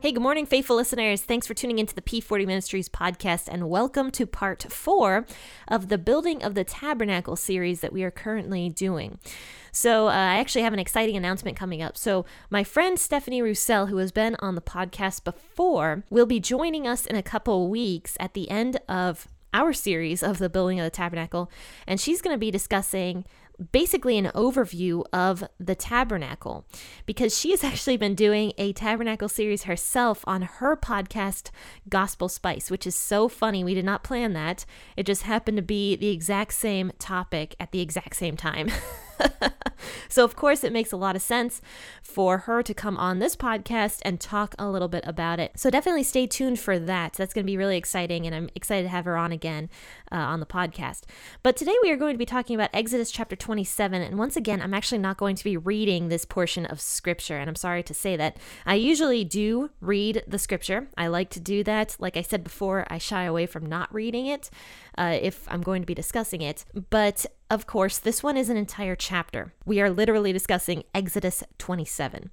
Hey, good morning, faithful listeners. Thanks for tuning into the P40 Ministries podcast, and welcome to part 4 of the Building of the Tabernacle series that we are currently doing. So I actually have an exciting announcement coming up. So my friend Stephanie Roussel, who has been on the podcast before, will be joining us in a couple weeks at the end of our series of the Building of the Tabernacle, and she's going to be discussing basically an overview of the tabernacle, because she has actually been doing a tabernacle series herself on her podcast, Gospel Spice, which is so funny. We did not plan that. It just happened to be the exact same topic at the exact same time. So of course it makes a lot of sense for her to come on this podcast and talk a little bit about it. So definitely stay tuned for that. That's going to be really exciting, and I'm excited to have her on again on the podcast. But today we are going to be talking about Exodus chapter 27, and once again, I'm actually not going to be reading this portion of scripture, and I'm sorry to say that. I usually do read the scripture. I like to do that. Like I said before, I shy away from not reading it if I'm going to be discussing it, but of course, this one is an entire chapter. We are literally discussing Exodus 27.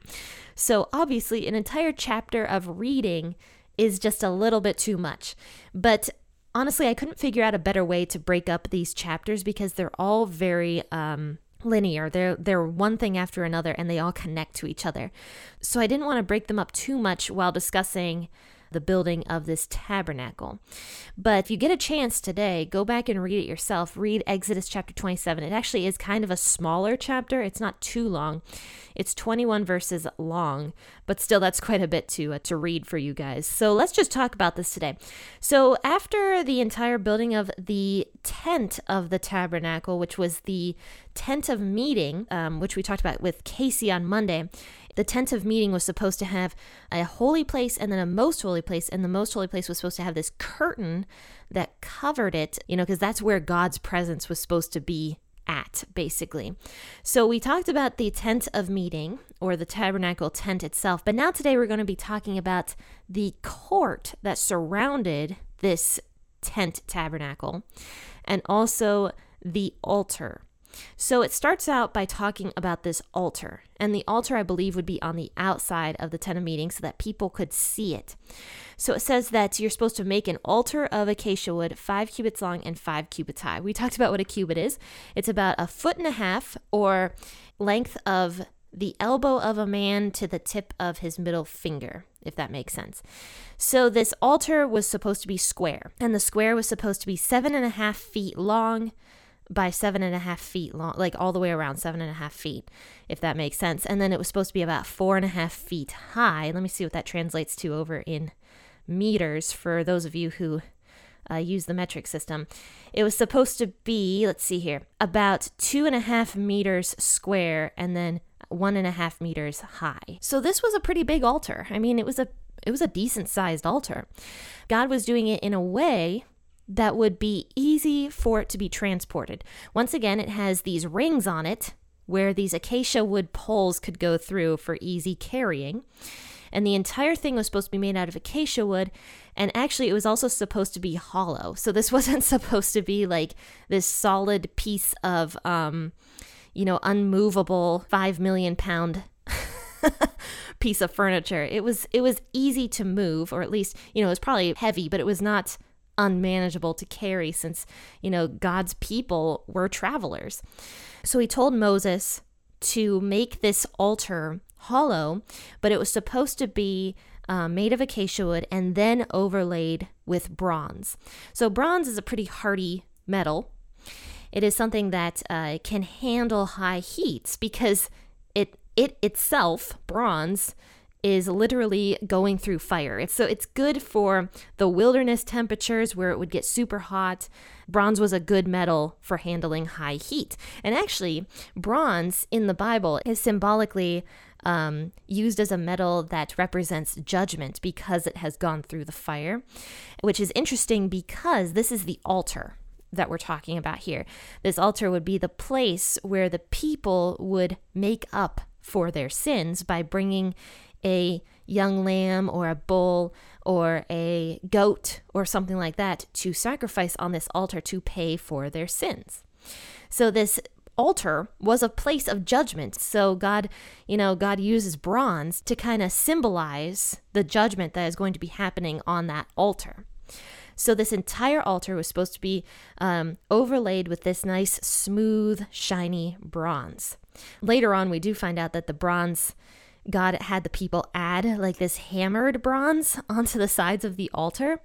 So obviously, an entire chapter of reading is just a little bit too much. But honestly, I couldn't figure out a better way to break up these chapters, because they're all very linear. They're one thing after another, and they all connect to each other. So I didn't want to break them up too much while discussing the building of this tabernacle. But if you get a chance today, go back and read it yourself. Read Exodus chapter 27. It actually is kind of a smaller chapter. It's not too long. It's 21 verses long, but still that's quite a bit to read for you guys. So let's just talk about this today. So after the entire building of the tent of the tabernacle, which was the tent of meeting, which we talked about with Casey on Monday, the tent of meeting was supposed to have a holy place and then a most holy place, and the most holy place was supposed to have this curtain that covered it, you know, because that's where God's presence was supposed to be at, basically. So we talked about the tent of meeting, or the tabernacle tent itself, but now today we're going to be talking about the court that surrounded this tent tabernacle, and also the altar. So it starts out by talking about this altar, and the altar, I believe, would be on the outside of the tent of meeting so that people could see it. So it says that you're supposed to make an altar of acacia wood, 5 cubits long and 5 cubits high. We talked about what a cubit is. It's about 1.5 feet, or length of the elbow of a man to the tip of his middle finger, if that makes sense. So this altar was supposed to be square, and the square was supposed to be 7.5 feet long by 7.5 feet long, like all the way around 7.5 feet, if that makes sense. And then it was supposed to be about 4.5 feet high. Let me see what that translates to over in meters for those of you who use the metric system. It was supposed to be, let's see here, about 2.5 meters square and then 1.5 meters high. So this was a pretty big altar. I mean, it was a decent sized altar. God was doing it in a way that would be easy for it to be transported. Once again, it has these rings on it where these acacia wood poles could go through for easy carrying. And the entire thing was supposed to be made out of acacia wood. And actually, it was also supposed to be hollow. So this wasn't supposed to be like this solid piece of, unmovable 5 million pound piece of furniture. It was easy to move, or at least, it was probably heavy, but it was not unmanageable to carry, since, God's people were travelers. So he told Moses to make this altar hollow, but it was supposed to be made of acacia wood and then overlaid with bronze. So bronze is a pretty hardy metal. It is something that can handle high heats, because it itself, bronze, is literally going through fire. So it's good for the wilderness temperatures where it would get super hot. Bronze was a good metal for handling high heat. And actually, bronze in the Bible is symbolically used as a metal that represents judgment because it has gone through the fire, which is interesting because this is the altar that we're talking about here. This altar would be the place where the people would make up for their sins by bringing a young lamb or a bull or a goat or something like that to sacrifice on this altar to pay for their sins. So this altar was a place of judgment. So God uses bronze to kind of symbolize the judgment that is going to be happening on that altar. So this entire altar was supposed to be overlaid with this nice, smooth, shiny bronze. Later on, we do find out that the bronze, God had the people add like this hammered bronze onto the sides of the altar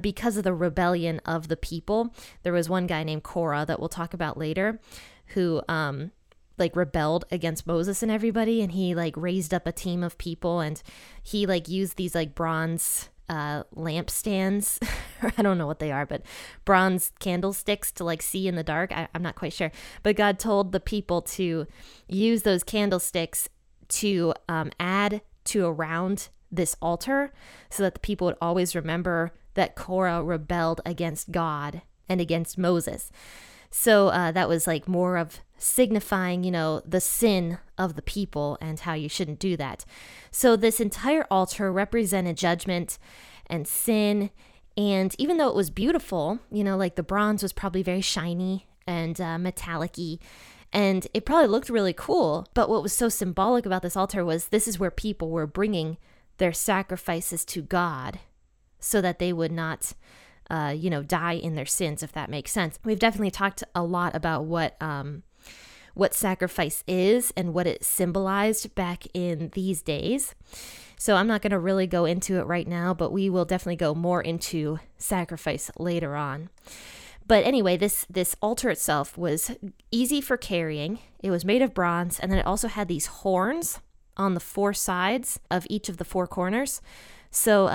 because of the rebellion of the people. There was one guy named Korah that we'll talk about later who rebelled against Moses and everybody, and he raised up a team of people, and he used these bronze lampstands. I don't know what they are, but bronze candlesticks to see in the dark. I'm not quite sure. But God told the people to use those candlesticks to add to around this altar so that the people would always remember that Korah rebelled against God and against Moses. So that was more of signifying, the sin of the people and how you shouldn't do that. So this entire altar represented judgment and sin. And even though it was beautiful, the bronze was probably very shiny and metallic-y, and it probably looked really cool. But what was so symbolic about this altar was this is where people were bringing their sacrifices to God so that they would not die in their sins, if that makes sense. We've definitely talked a lot about what sacrifice is and what it symbolized back in these days. So I'm not going to really go into it right now, but we will definitely go more into sacrifice later on. But anyway, this altar itself was easy for carrying. It was made of bronze, and then it also had these horns on the four sides of each of the four corners. So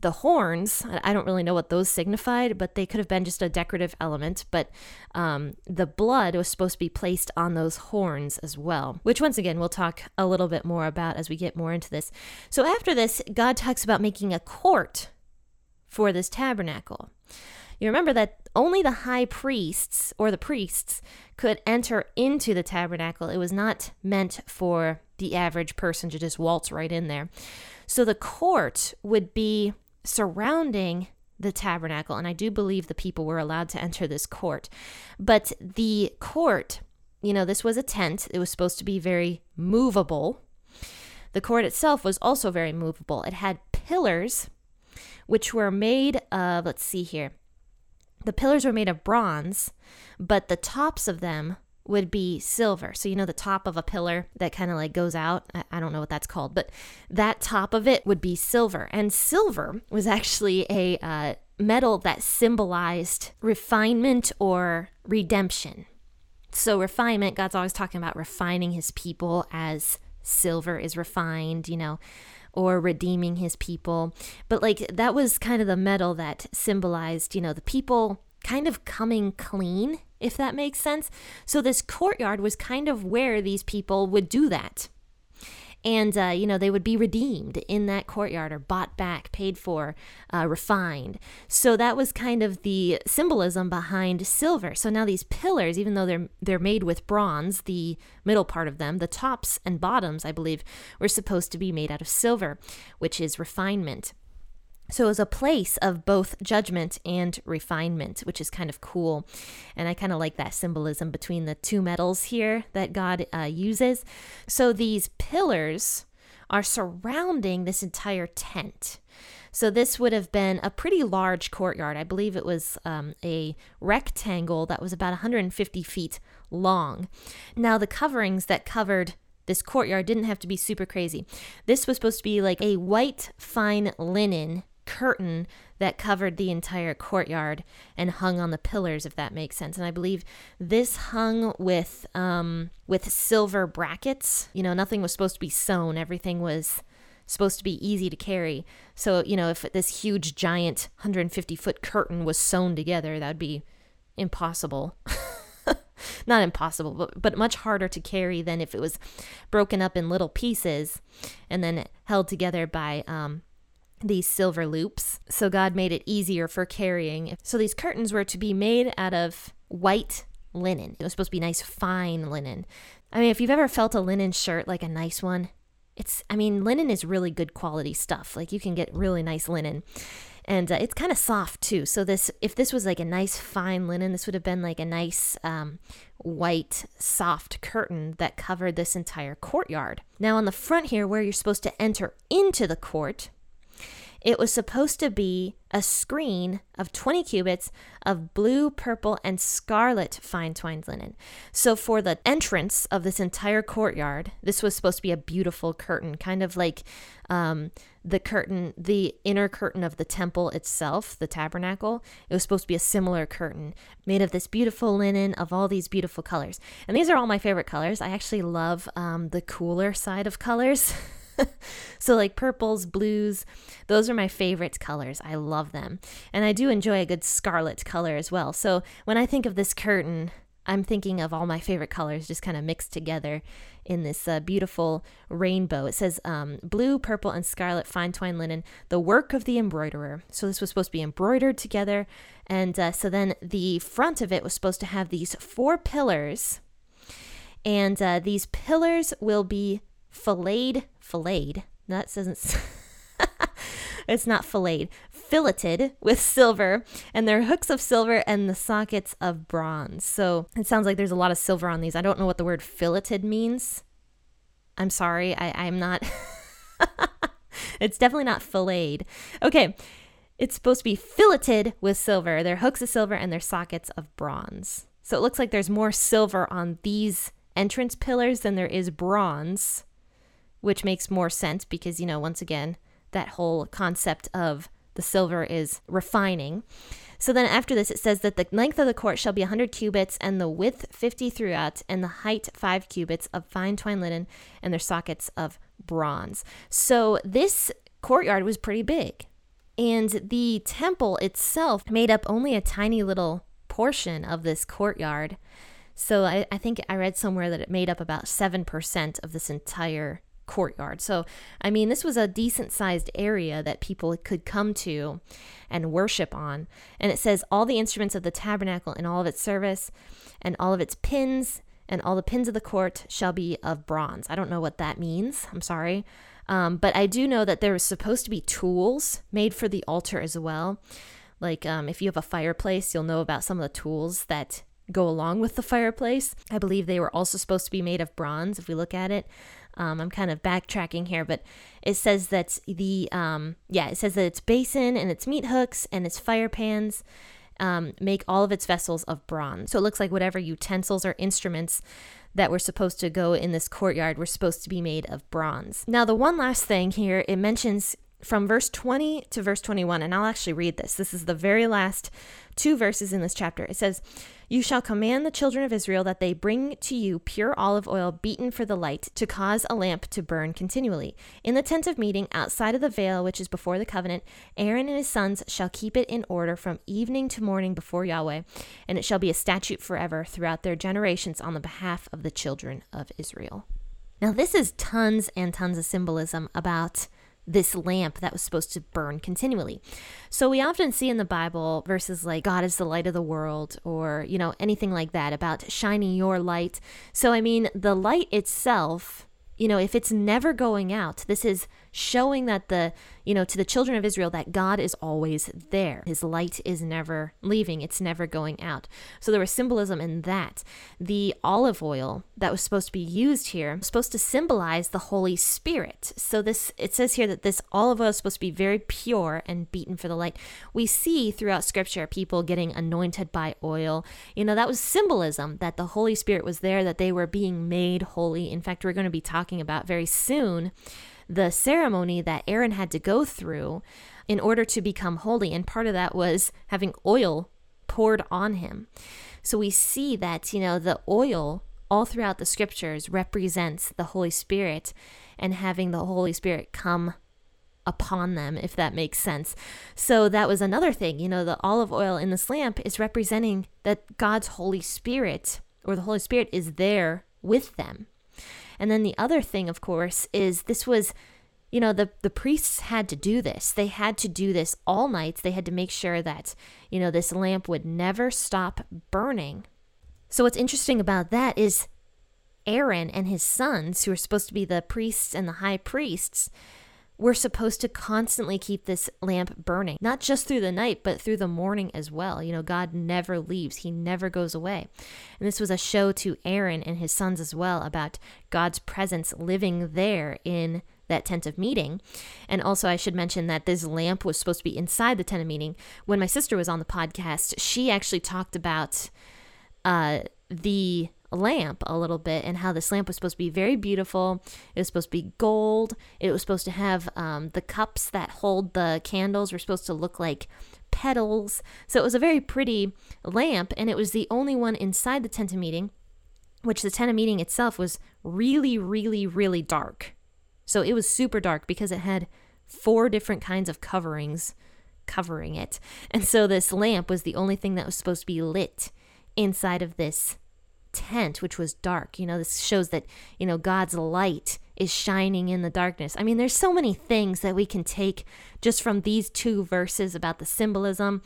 the horns, I don't really know what those signified, but they could have been just a decorative element. But the blood was supposed to be placed on those horns as well, which once again, we'll talk a little bit more about as we get more into this. So after this, God talks about making a court for this tabernacle. You remember that only the high priests or the priests could enter into the tabernacle. It was not meant for the average person to just waltz right in there. So the court would be surrounding the tabernacle, and I do believe the people were allowed to enter this court. But the court, this was a tent. It was supposed to be very movable. The court itself was also very movable. It had pillars, which were made of, let's see here. The pillars were made of bronze, but the tops of them would be silver. So the top of a pillar that kind of goes out, I don't know what that's called, but that top of it would be silver. And silver was actually a metal that symbolized refinement or redemption. So refinement, God's always talking about refining his people as silver is refined, or redeeming his people. But that was kind of the metal that symbolized, the people kind of coming clean, if that makes sense. So this courtyard was kind of where these people would do that. And, they would be redeemed in that courtyard or bought back, paid for, refined. So that was kind of the symbolism behind silver. So now these pillars, even though they're made with bronze, the middle part of them, the tops and bottoms, I believe, were supposed to be made out of silver, which is refinement. So it was a place of both judgment and refinement, which is kind of cool. And I kind of like that symbolism between the two metals here that God uses. So these pillars are surrounding this entire tent. So this would have been a pretty large courtyard. I believe it was a rectangle that was about 150 feet long. Now the coverings that covered this courtyard didn't have to be super crazy. This was supposed to be like a white fine linen curtain that covered the entire courtyard and hung on the pillars, if that makes sense. And I believe this hung with silver brackets. Nothing was supposed to be sewn. Everything was supposed to be easy to carry. So, you know, if this huge, giant 150-foot curtain was sewn together, that would be impossible. Not impossible, but much harder to carry than if it was broken up in little pieces and then held together by these silver loops. So God made it easier for carrying. So these curtains were to be made out of white linen. It was supposed to be nice, fine linen. I mean, if you've ever felt a linen shirt, like a nice one, linen is really good quality stuff. Like, you can get really nice linen. And it's kind of soft, too. So if this was like a nice fine linen, this would have been like a nice white soft curtain that covered this entire courtyard. Now on the front here, where you're supposed to enter into the court, it was supposed to be a screen of 20 cubits of blue, purple, and scarlet fine twined linen. So for the entrance of this entire courtyard, this was supposed to be a beautiful curtain, kind of like... the inner curtain of the temple itself, the tabernacle. It was supposed to be a similar curtain made of this beautiful linen of all these beautiful colors. And these are all my favorite colors. I actually love the cooler side of colors. So like purples, blues, those are my favorite colors. I love them. And I do enjoy a good scarlet color as well. So when I think of this curtain, I'm thinking of all my favorite colors just kind of mixed together in this beautiful rainbow. It says blue, purple, and scarlet fine twined linen, the work of the embroiderer. So this was supposed to be embroidered together. And so then the front of it was supposed to have these 4 pillars. And these pillars will be filleted. That doesn't... It's not filleted with silver, and their hooks of silver and the sockets of bronze. So it sounds like there's a lot of silver on these. I don't know what the word filleted means. I'm sorry. I'm not. It's definitely not filleted. Okay. It's supposed to be filleted with silver, their hooks of silver and their sockets of bronze. So it looks like there's more silver on these entrance pillars than there is bronze, which makes more sense because, you know, once again, that whole concept of the silver is refining. So then after this, it says that the length of the court shall be 100 cubits and the width 50 throughout and the height 5 cubits of fine twined linen and their sockets of bronze. So this courtyard was pretty big, and the temple itself made up only a tiny little portion of this courtyard. So I think I read somewhere that it made up about 7% of this entire courtyard. So, I mean, this was a decent sized area that people could come to and worship on. And it says all the instruments of the tabernacle and all of its service and all of its pins and all the pins of the court shall be of bronze. I don't know what that means. I'm sorry. But I do know that there was supposed to be tools made for the altar as well. Like if you have a fireplace, you'll know about some of the tools that go along with the fireplace. I believe they were also supposed to be made of bronze if we look at it. I'm kind of backtracking here, but it says that its basin and its meat hooks and its fire pans make all of its vessels of bronze. So it looks like whatever utensils or instruments that were supposed to go in this courtyard were supposed to be made of bronze. Now, the one last thing here, it mentions from verse 20 to verse 21, and I'll actually read this. This is the very last 2 verses in this chapter. It says, "You shall command the children of Israel that they bring to you pure olive oil beaten for the light to cause a lamp to burn continually. In the tent of meeting outside of the veil which is before the covenant, Aaron and his sons shall keep it in order from evening to morning before Yahweh, and it shall be a statute forever throughout their generations on the behalf of the children of Israel." Now this is tons and tons of symbolism about this lamp that was supposed to burn continually. So we often see in the Bible verses like God is the light of the world, or, you know, anything like that about shining your light. So, I mean, the light itself, you know, if it's never going out, this is showing that to the children of Israel that God is always there. His light is never leaving. It's never going out. So there was symbolism in that. The olive oil that was supposed to be used here was supposed to symbolize the Holy Spirit. So it says here that this olive oil is supposed to be very pure and beaten for the light. We see throughout Scripture people getting anointed by oil. You know, that was symbolism that the Holy Spirit was there, that they were being made holy. In fact, we're going to be talking about very soon the ceremony that Aaron had to go through in order to become holy. And part of that was having oil poured on him. So we see that, you know, the oil all throughout the Scriptures represents the Holy Spirit and having the Holy Spirit come upon them, if that makes sense. So that was another thing. You know, the olive oil in this lamp is representing that God's Holy Spirit, or the Holy Spirit, is there with them. And then the other thing, of course, is this was, you know, the priests had to do this. They had to do this all night. They had to make sure that, you know, this lamp would never stop burning. So what's interesting about that is Aaron and his sons, who are supposed to be the priests and the high priests, were supposed to constantly keep this lamp burning, not just through the night, but through the morning as well. You know, God never leaves. He never goes away. And this was a show to Aaron and his sons as well about God's presence living there in that tent of meeting. And also I should mention that this lamp was supposed to be inside the tent of meeting. When my sister was on the podcast, she actually talked about the lamp a little bit and how this lamp was supposed to be very beautiful. It was supposed to be gold. It was supposed to have the cups that hold the candles were supposed to look like petals. So it was a very pretty lamp, and it was the only one inside the tent of meeting, which the tent of meeting itself was really, really, really dark. So it was super dark because it had 4 different kinds of coverings covering it. And so this lamp was the only thing that was supposed to be lit inside of this tent, which was dark. You know, this shows that, you know, God's light is shining in the darkness. I mean, there's so many things that we can take just from these 2 verses about the symbolism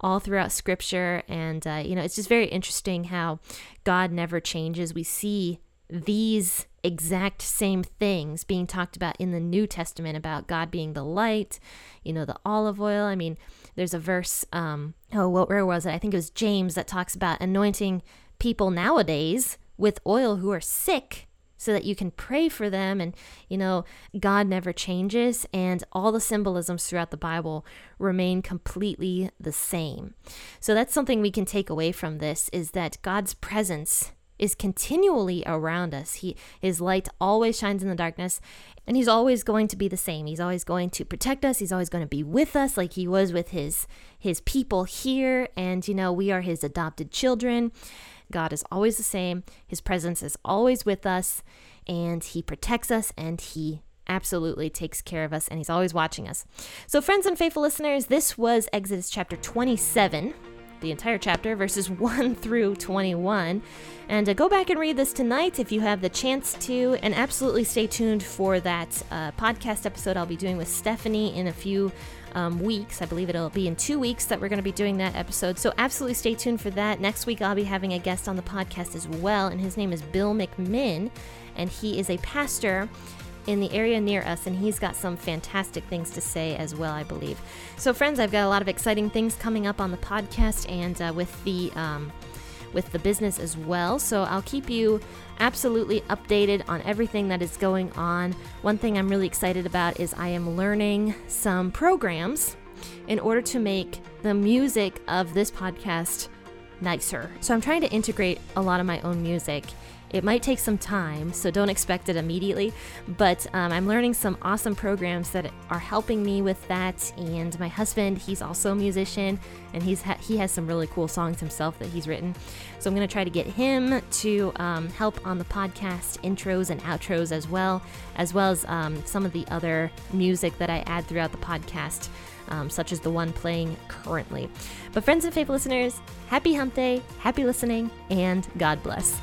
all throughout Scripture. And, you know, it's just very interesting how God never changes. We see these exact same things being talked about in the New Testament about God being the light, you know, the olive oil. I mean, there's a verse, where was it? I think it was James that talks about anointing people nowadays with oil who are sick so that you can pray for them. And, you know, God never changes, and all the symbolisms throughout the Bible remain completely the same. So that's something we can take away from this, is that God's presence is continually around us. His light always shines in the darkness, and he's always going to be the same. He's always going to protect us. He's always going to be with us like he was with his people here. And, you know, we are his adopted children. God is always the same. His presence is always with us, and he protects us, and he absolutely takes care of us, and he's always watching us. So friends and faithful listeners, this was Exodus chapter 27. The entire chapter, verses 1 through 21. And go back and read this tonight if you have the chance to, and absolutely stay tuned for that podcast episode I'll be doing with Stephanie in a few weeks. I believe it'll be in 2 weeks that we're going to be doing that episode. So absolutely stay tuned for that. Next week, I'll be having a guest on the podcast as well, and his name is Bill McMinn, and he is a pastor in the area near us, and he's got some fantastic things to say as well, I believe. So friends, I've got a lot of exciting things coming up on the podcast, and with the business as well. So I'll keep you absolutely updated on everything that is going on. One thing I'm really excited about is I am learning some programs in order to make the music of this podcast nicer. So I'm trying to integrate a lot of my own music. It might take some time, so don't expect it immediately, but I'm learning some awesome programs that are helping me with that. And my husband, he's also a musician, and he has some really cool songs himself that he's written. So I'm going to try to get him to help on the podcast intros and outros as well as some of the other music that I add throughout the podcast, such as the one playing currently. But friends and faithful listeners, happy hump day, happy listening, and God bless.